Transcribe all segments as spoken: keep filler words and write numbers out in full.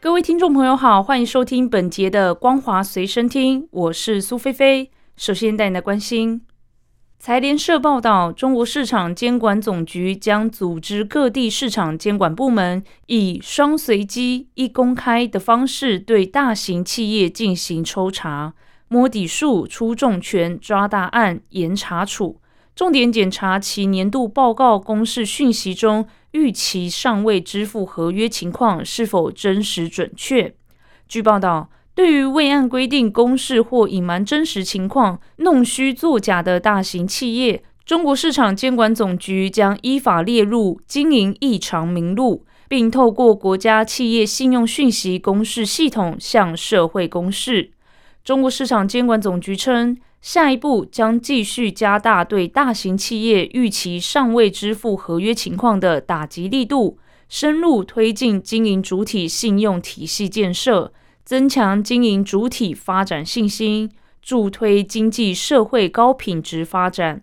各位听众朋友好，欢迎收听本节的《光华随身听》，我是苏菲菲。首先带您来关心，财联社报道，中国市场监管总局将组织各地市场监管部门，以双随机、一公开的方式对大型企业进行抽查，摸底数、出重拳、抓大案、严查处，重点检查其年度报告公示讯息中预期尚未支付合约情况是否真实准确。据报道，对于未按规定公示或隐瞒真实情况、弄虚作假的大型企业，中国市场监管总局将依法列入经营异常名录，并透过国家企业信用讯息公示系统向社会公示。中国市场监管总局称，下一步将继续加大对大型企业预期尚未支付合约情况的打击力度，深入推进经营主体信用体系建设，增强经营主体发展信心，助推经济社会高品质发展。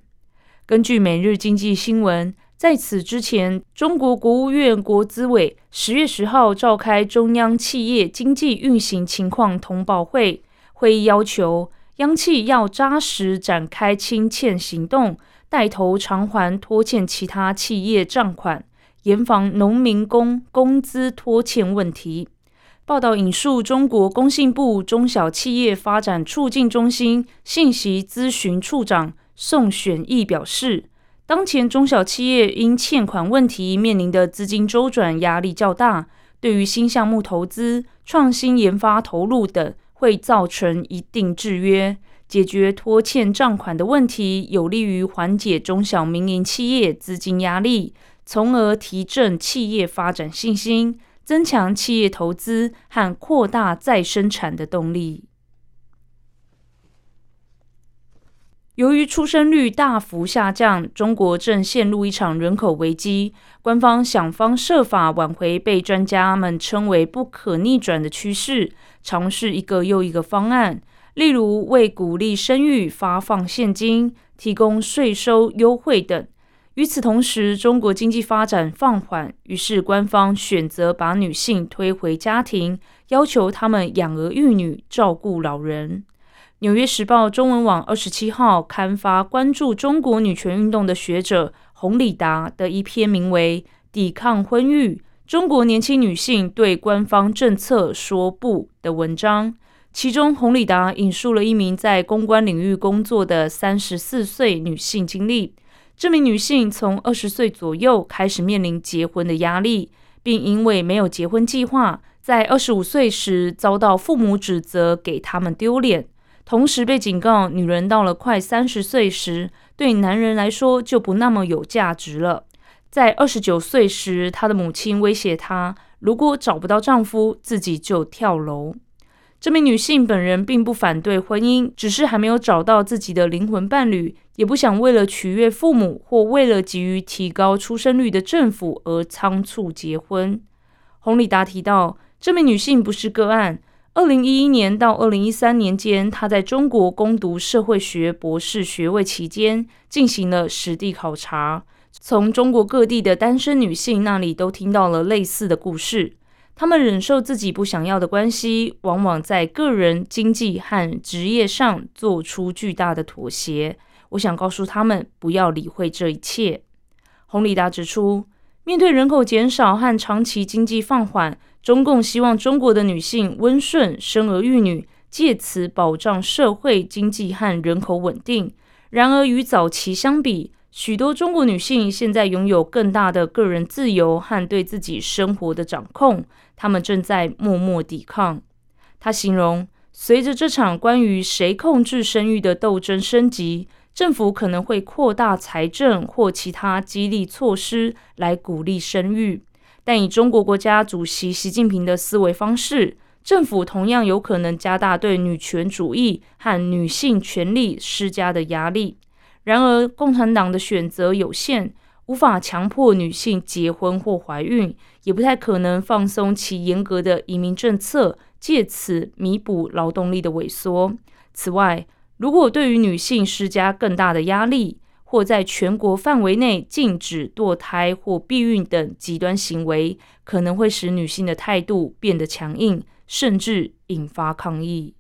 根据每日经济新闻，在此之前，中国国务院国资委十月十号召开中央企业经济运行情况通报会，会议要求央企要扎实展开清欠行动，带头偿还拖欠其他企业账款，严防农民工工资拖欠问题。报道引述中国工信部中小企业发展促进中心信息咨询处长宋选义表示，当前中小企业因欠款问题面临的资金周转压力较大，对于新项目投资、创新研发投入等会造成一定制约。解决拖欠账款的问题，有利于缓解中小民营企业资金压力，从而提振企业发展信心，增强企业投资和扩大再生产的动力。由于出生率大幅下降，中国正陷入一场人口危机，官方想方设法挽回被专家们称为不可逆转的趋势，尝试一个又一个方案，例如为鼓励生育发放现金、提供税收优惠等。与此同时，中国经济发展放缓，于是官方选择把女性推回家庭，要求她们养儿育女、照顾老人。纽约时报中文网二十七号刊发关注中国女权运动的学者洪礼达的一篇名为《抵抗婚育：中国年轻女性对官方政策说不》的文章。其中，洪礼达引述了一名在公关领域工作的三十四岁女性经历。这名女性从二十岁左右开始面临结婚的压力，并因为没有结婚计划，在二十五岁时遭到父母指责给他们丢脸，同时被警告女人到了快三十岁时，对男人来说就不那么有价值了。在二十九岁时，她的母亲威胁她，如果找不到丈夫，自己就跳楼。这名女性本人并不反对婚姻，只是还没有找到自己的灵魂伴侣，也不想为了取悦父母或为了急于提高出生率的政府而仓促结婚。洪礼达提到，这名女性不是个案。二零一一年到二零一三年间，她在中国攻读社会学博士学位期间，进行了实地考察，从中国各地的单身女性那里都听到了类似的故事。他们忍受自己不想要的关系，往往在个人、经济和职业上做出巨大的妥协。我想告诉他们，不要理会这一切。洪礼达指出，面对人口减少和长期经济放缓，中共希望中国的女性温顺、生儿育女，借此保障社会、经济和人口稳定。然而，与早期相比，许多中国女性现在拥有更大的个人自由和对自己生活的掌控，她们正在默默抵抗。她形容，随着这场关于谁控制生育的斗争升级，政府可能会扩大财政或其他激励措施来鼓励生育。但以中国国家主席习近平的思维方式，政府同样有可能加大对女权主义和女性权利施加的压力。然而，共产党的选择有限，无法强迫女性结婚或怀孕，也不太可能放松其严格的移民政策，借此弥补劳动力的萎缩。此外，如果对于女性施加更大的压力，或在全国范围内禁止堕胎或避孕等极端行为，可能会使女性的态度变得强硬，甚至引发抗议。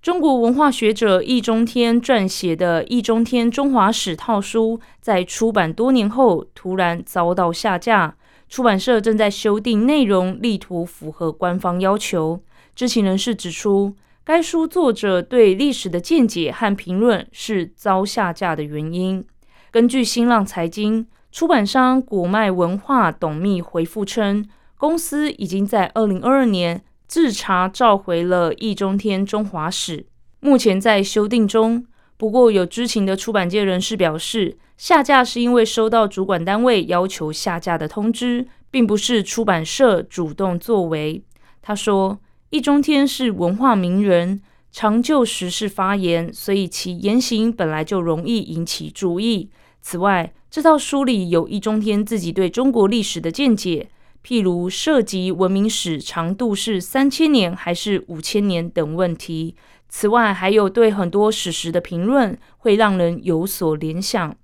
中国文化学者易中天撰写的《易中天中华史》套书，在出版多年后突然遭到下架，出版社正在修订内容，力图符合官方要求。知情人士指出，该书作者对历史的见解和评论是遭下架的原因。根据新浪财经，出版商古迈文化董秘回复称，公司已经在二零二二年自查召回了《易中天中华史》，目前在修订中。不过，有知情的出版界人士表示，下架是因为收到主管单位要求下架的通知，并不是出版社主动作为。他说，易中天是文化名人，常就时事发言，所以其言行本来就容易引起注意。此外，这套书里有易中天自己对中国历史的见解，譬如涉及文明史长度是三千年还是五千年等问题。此外，还有对很多史实的评论，会让人有所联想。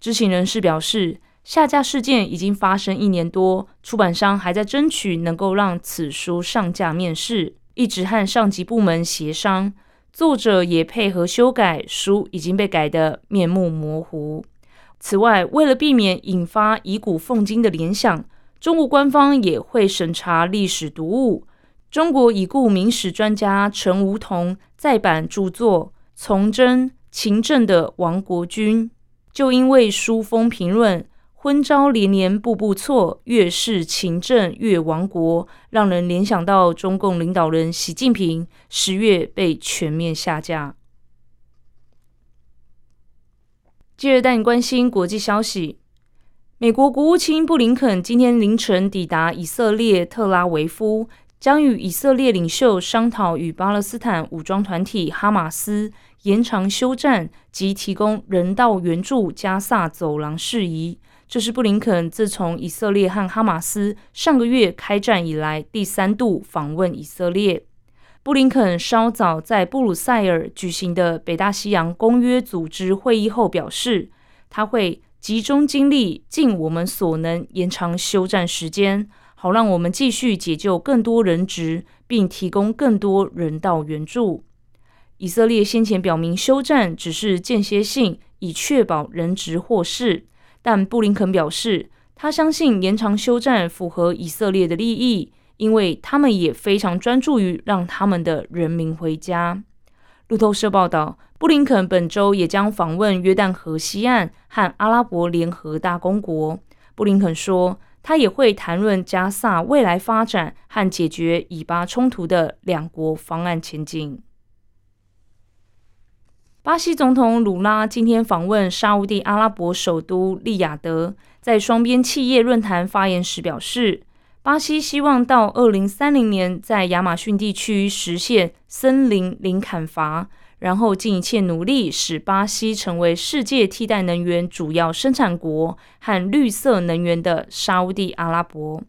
知情人士表示，下架事件已经发生一年多，出版商还在争取能够让此书上架面世，一直和上级部门协商，作者也配合修改，书已经被改得面目模糊。此外，为了避免引发以古讽今的联想，中国官方也会审查历史读物。中国已故明史专家陈梧桐再版著作《从征勤政的亡国君》，就因为书风评论昏招连连，步步错，越是勤政越亡国，让人联想到中共领导人习近平，十月被全面下架。接着带你关心国际消息。美国国务卿布林肯今天凌晨抵达以色列特拉维夫，将与以色列领袖商讨与巴勒斯坦武装团体哈马斯延长休战及提供人道援助加萨走廊事宜。这是布林肯自从以色列和哈马斯上个月开战以来第三度访问以色列。布林肯稍早在布鲁塞尔举行的北大西洋公约组织会议后表示，他会集中精力尽我们所能延长休战时间，好让我们继续解救更多人质，并提供更多人道援助。以色列先前表明休战只是间歇性，以确保人质获释。但布林肯表示，他相信延长休战符合以色列的利益，因为他们也非常专注于让他们的人民回家。路透社报道，布林肯本周也将访问约旦河西岸和阿拉伯联合大公国。布林肯说，他也会谈论加萨未来发展和解决以巴冲突的两国方案前景。巴西总统鲁拉今天访问沙烏地阿拉伯首都利雅得，在双边企业论坛发言时表示，巴西希望到二零三零年在亚马逊地区实现森林零砍伐，然后尽一切努力使巴西成为世界替代能源主要生产国和绿色能源的沙烏地阿拉伯。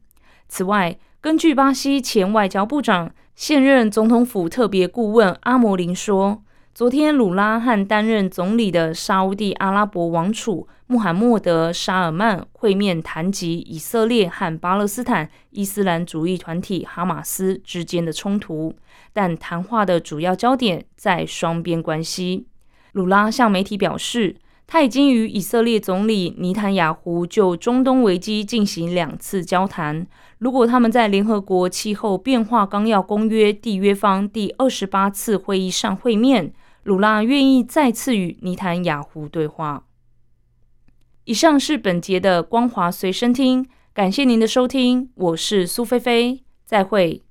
此外，根据巴西前外交部长、现任总统府特别顾问阿摩林说，昨天鲁拉和担任总理的沙烏地阿拉伯王储穆罕默德·沙尔曼会面，谈及以色列和巴勒斯坦伊斯兰主义团体哈马斯之间的冲突，但谈话的主要焦点在双边关系。鲁拉向媒体表示，他已经与以色列总理尼坦雅胡就中东危机进行两次交谈。如果他们在联合国气候变化纲要公约缔约方第二十八次会议上会面，鲁拉愿意再次与尼坦雅胡对话。以上是本节的光华随身听，感谢您的收听，我是苏菲菲，再会。